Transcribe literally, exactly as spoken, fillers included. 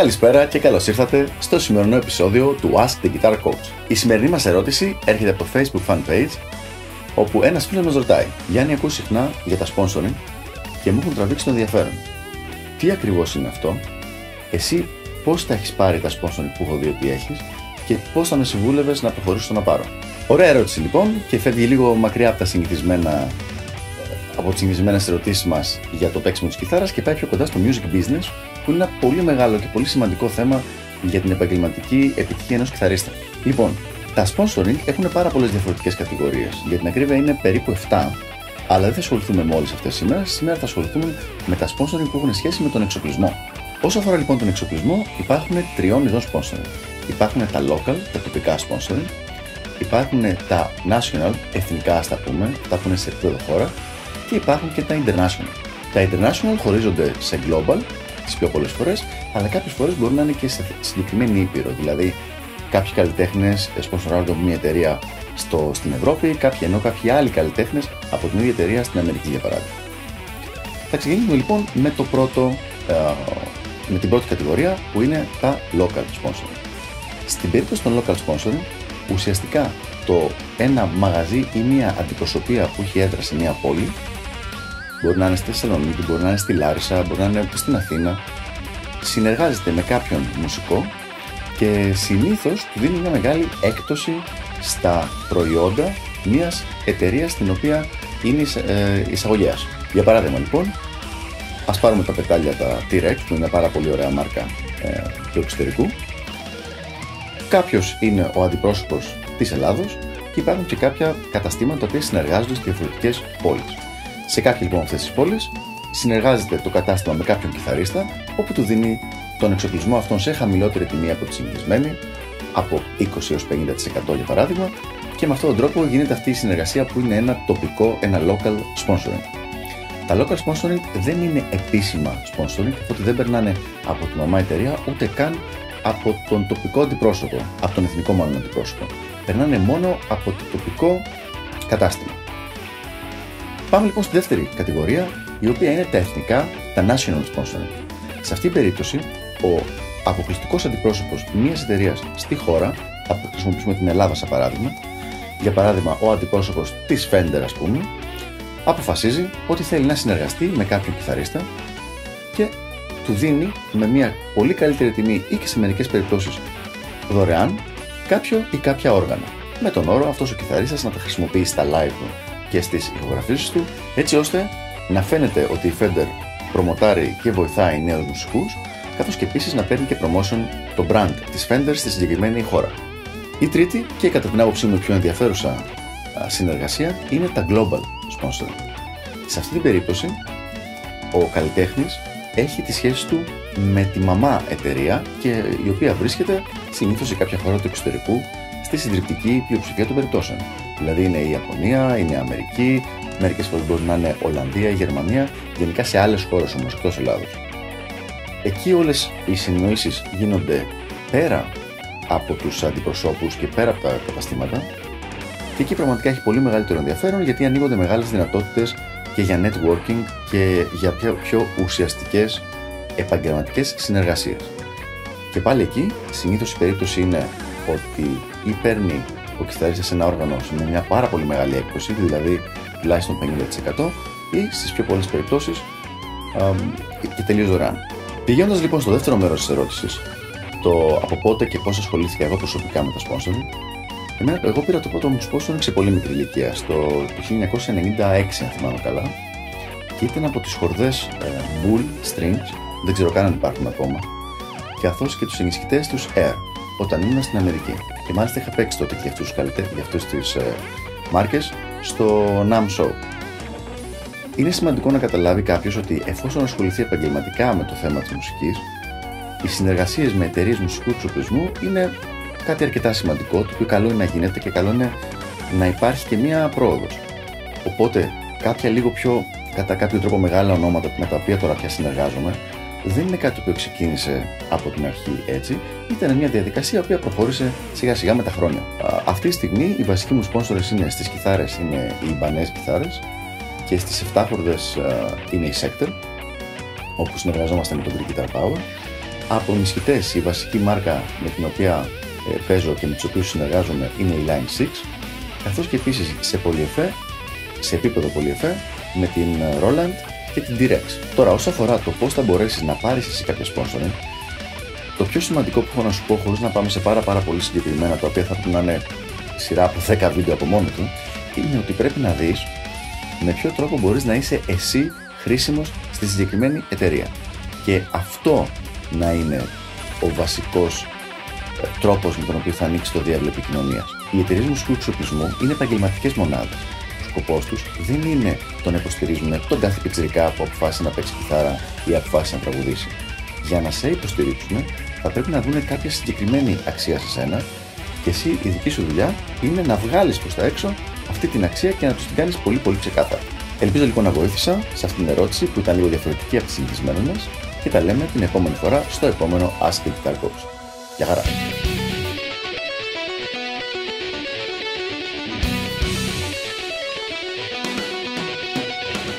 Καλησπέρα και καλώς ήρθατε στο σημερινό επεισόδιο του Ask the Guitar Coach. Η σημερινή μας ερώτηση έρχεται από το Facebook fanpage, όπου ένας φίλος μας ρωτάει: Γιάννη, ακούω συχνά για τα sponsoring και μου έχουν τραβήξει το ενδιαφέρον. Τι ακριβώς είναι αυτό, εσύ πώς τα έχεις πάρει τα sponsoring που έχω δει ότι έχεις και πώς θα με συμβούλευες να προχωρήσω στο να πάρω? Ωραία ερώτηση λοιπόν, και φεύγει λίγο μακριά από τα συνηθισμένα. από τις συνηθισμένες ερωτήσεις μας για το παίξιμο της κιθάρας και πάει πιο κοντά στο music business, που είναι ένα πολύ μεγάλο και πολύ σημαντικό θέμα για την επαγγελματική επιτυχία ενός κιθαρίστα. Λοιπόν, τα sponsoring έχουν πάρα πολλές διαφορετικές κατηγορίες. Για την ακρίβεια είναι περίπου επτά, αλλά δεν θα ασχοληθούμε με όλες αυτές σήμερα. Σήμερα θα ασχοληθούμε με τα sponsoring που έχουν σχέση με τον εξοπλισμό. Όσο αφορά λοιπόν τον εξοπλισμό, υπάρχουν τριών ειδών sponsoring. Υπάρχουν τα local, τα τοπικά sponsoring, υπάρχουν τα national, εθνικά ας τα πούμε, τα που είναι σε επίπεδο χώρα. Και υπάρχουν και τα international. Τα international χωρίζονται σε global τις πιο πολλές φορές, αλλά κάποιες φορές μπορούν να είναι και σε συγκεκριμένη ήπειρο. Δηλαδή, κάποιοι καλλιτέχνες σπονσοράρονται από μια εταιρεία στο, στην Ευρώπη, κάποιοι ενώ κάποιοι άλλοι καλλιτέχνες από την ίδια εταιρεία στην Αμερική, για παράδειγμα. Θα ξεκινήσουμε λοιπόν με, το πρώτο, ε, με την πρώτη κατηγορία που είναι τα local sponsoring. Στην περίπτωση των local sponsoring, ουσιαστικά το ένα μαγαζί ή μια αντιπροσωπεία που έχει έδρα σε μια πόλη. Μπορεί να είναι στη Θεσσαλονίκη, μπορεί να είναι στη Λάρισα, μπορεί να είναι στην Αθήνα. Συνεργάζεται με κάποιον μουσικό και συνήθως του δίνει μια μεγάλη έκπτωση στα προϊόντα μιας εταιρείας στην οποία είναι εισαγωγέας. Για παράδειγμα, λοιπόν, ας πάρουμε τα πετάλια τα T-Rex, που είναι μια πάρα πολύ ωραία μάρκα ε, του εξωτερικού. Κάποιος είναι ο αντιπρόσωπος της Ελλάδος και υπάρχουν και κάποια καταστήματα τα οποία συνεργάζονται σε διαφορετικές πόλεις. Σε κάποια λοιπόν αυτές τις πόλεις συνεργάζεται το κατάστημα με κάποιον κιθαρίστα, όπου του δίνει τον εξοπλισμό αυτόν σε χαμηλότερη τιμή από τη συνηθισμένη, από είκοσι έως πενήντα τοις εκατό για παράδειγμα, και με αυτόν τον τρόπο γίνεται αυτή η συνεργασία που είναι ένα τοπικό, ένα local sponsoring. Τα local sponsoring δεν είναι επίσημα sponsoring, οπότε δεν περνάνε από τη μαμά εταιρεία ούτε καν από τον τοπικό αντιπρόσωπο, από τον εθνικό μάλλον αντιπρόσωπο. Περνάνε μόνο από το τοπικό κατάστημα. Πάμε λοιπόν στη δεύτερη κατηγορία, η οποία είναι τα εθνικά, τα national sponsoring. Σε αυτή την περίπτωση, ο αποκλειστικός αντιπρόσωπος μιας εταιρείας στη χώρα, θα χρησιμοποιήσουμε την Ελλάδα σαν παράδειγμα, για παράδειγμα ο αντιπρόσωπος της Fender ας πούμε, αποφασίζει ότι θέλει να συνεργαστεί με κάποιον κιθαρίστα και του δίνει με μια πολύ καλύτερη τιμή ή και σε μερικές περιπτώσεις δωρεάν κάποιο ή κάποια όργανα, με τον όρο αυτός ο κιθαρίστας να τα χρησιμοποιεί στα live και στις ηχογραφήσεις του, έτσι ώστε να φαίνεται ότι η Fender προμοτάρει και βοηθάει νέους μουσικούς, καθώς και επίσης να παίρνει και promotion το brand της Fender στη συγκεκριμένη χώρα. Η τρίτη και κατά την άποψή μου πιο ενδιαφέρουσα συνεργασία είναι τα global sponsoring. Σε αυτή την περίπτωση ο καλλιτέχνης έχει τη σχέση του με τη μαμά εταιρεία, και η οποία βρίσκεται συνήθως σε κάποια χώρα του εξωτερικού στη συντριπτική πλειοψηφία των περιπτώσεων. Δηλαδή είναι η Ιαπωνία, είναι η Αμερική, μερικές φορές μπορεί να είναι Ολλανδία, Γερμανία, γενικά σε άλλες χώρες όμως εκτός Ελλάδος. Εκεί όλες οι συνεννοήσεις γίνονται πέρα από τους αντιπροσώπους και πέρα από τα καταστήματα, και εκεί πραγματικά έχει πολύ μεγαλύτερο ενδιαφέρον, γιατί ανοίγονται μεγάλες δυνατότητες και για networking και για πιο, πιο ουσιαστικές επαγγελματικές συνεργασίες. Και πάλι εκεί, συνήθως η περίπτωση είναι ότι ή παίρνει ο κιθαρίστας ένα όργανο με μια πάρα πολύ μεγάλη έκπτωση, δηλαδή τουλάχιστον πενήντα τοις εκατό, ή στις πιο πολλές περιπτώσεις α, και τελείως δωρεάν. Πηγαίνοντας λοιπόν στο δεύτερο μέρος της ερώτησης, το από πότε και πώς ασχολήθηκα εγώ προσωπικά με τα sponsoring, εμένα, εγώ πήρα το πρώτο μου sponsoring σε πολύ μικρή ηλικία, στο το χίλια εννιακόσια ενενήντα έξι αν θυμάμαι καλά, και ήταν από τις χορδές ε, Bull Strings, δεν ξέρω καν αν υπάρχουν ακόμα, καθώς και τους ενισχυτές τους Air, όταν ήμουν στην Αμερική. Και μάλιστα είχα παίξει τότε και αυτούς τους καλλιτέχνες, για αυτές τις ε, μάρκες, στο ναμ Show. Είναι σημαντικό να καταλάβει κάποιος ότι εφόσον ασχοληθεί επαγγελματικά με το θέμα της μουσικής, οι συνεργασίες με εταιρείες μουσικού εξοπλισμού είναι κάτι αρκετά σημαντικό, το οποίο καλό είναι να γίνεται και καλό είναι να υπάρχει και μία πρόοδος. Οπότε, κάποια λίγο πιο κατά κάποιο τρόπο μεγάλα ονόματα με τα οποία τώρα πια συνεργάζομαι, δεν είναι κάτι που ξεκίνησε από την αρχή έτσι, ήταν μια διαδικασία που προχώρησε σιγά σιγά με τα χρόνια. Α, αυτή τη στιγμή οι βασικοί μου sponsors είναι στις κιθάρες, είναι οι Ibanez κιθάρες, και στις επτά χορδές είναι η Sector, όπου συνεργαζόμαστε με τον Greek Guitar Power, Από ενισχυτές, η βασική μάρκα με την οποία ε, παίζω και με τους οποίους συνεργάζομαι είναι η Line six, καθώς και επίσης σε πολυεφέ, σε επίπεδο πολυεφέ, με την Roland και την T-Rex. Τώρα, όσον αφορά το πώς θα μπορέσεις να πάρεις εσύ κάποια sponsoring, το πιο σημαντικό που έχω να σου πω, χωρίς να πάμε σε πάρα, πάρα πολύ συγκεκριμένα, τα οποία θα πρέπει να είναι σειρά από δέκα βίντεο από μόνο του, είναι ότι πρέπει να δεις με ποιο τρόπο μπορείς να είσαι εσύ χρήσιμος στη συγκεκριμένη εταιρεία. Και αυτό να είναι ο βασικός τρόπος με τον οποίο θα ανοίξει το διάβλο επικοινωνίας. Οι εταιρείες μουσικού εξοπλισμού είναι επαγγελματικές μονάδες. Ο σκοπός τους δεν είναι το να υποστηρίζουν τον κάθε πιτσιρικά που αποφάσισε να παίξει κιθάρα ή αποφάσισε να τραγουδήσει. Για να σε υποστηρίξουν, θα πρέπει να δουν κάποια συγκεκριμένη αξία σε σένα και εσύ η δική σου δουλειά είναι να βγάλεις προς τα έξω αυτή την αξία και να τους την κάνεις πολύ πολύ ξεκάθαρα. Ελπίζω λοιπόν να βοήθησα σε αυτήν την ερώτηση που ήταν λίγο διαφορετική από τις συνηθισμένες μας και τα λέμε την επόμενη φορά στο επόμενο Ask the Guitar Coach. Γεια χαρά!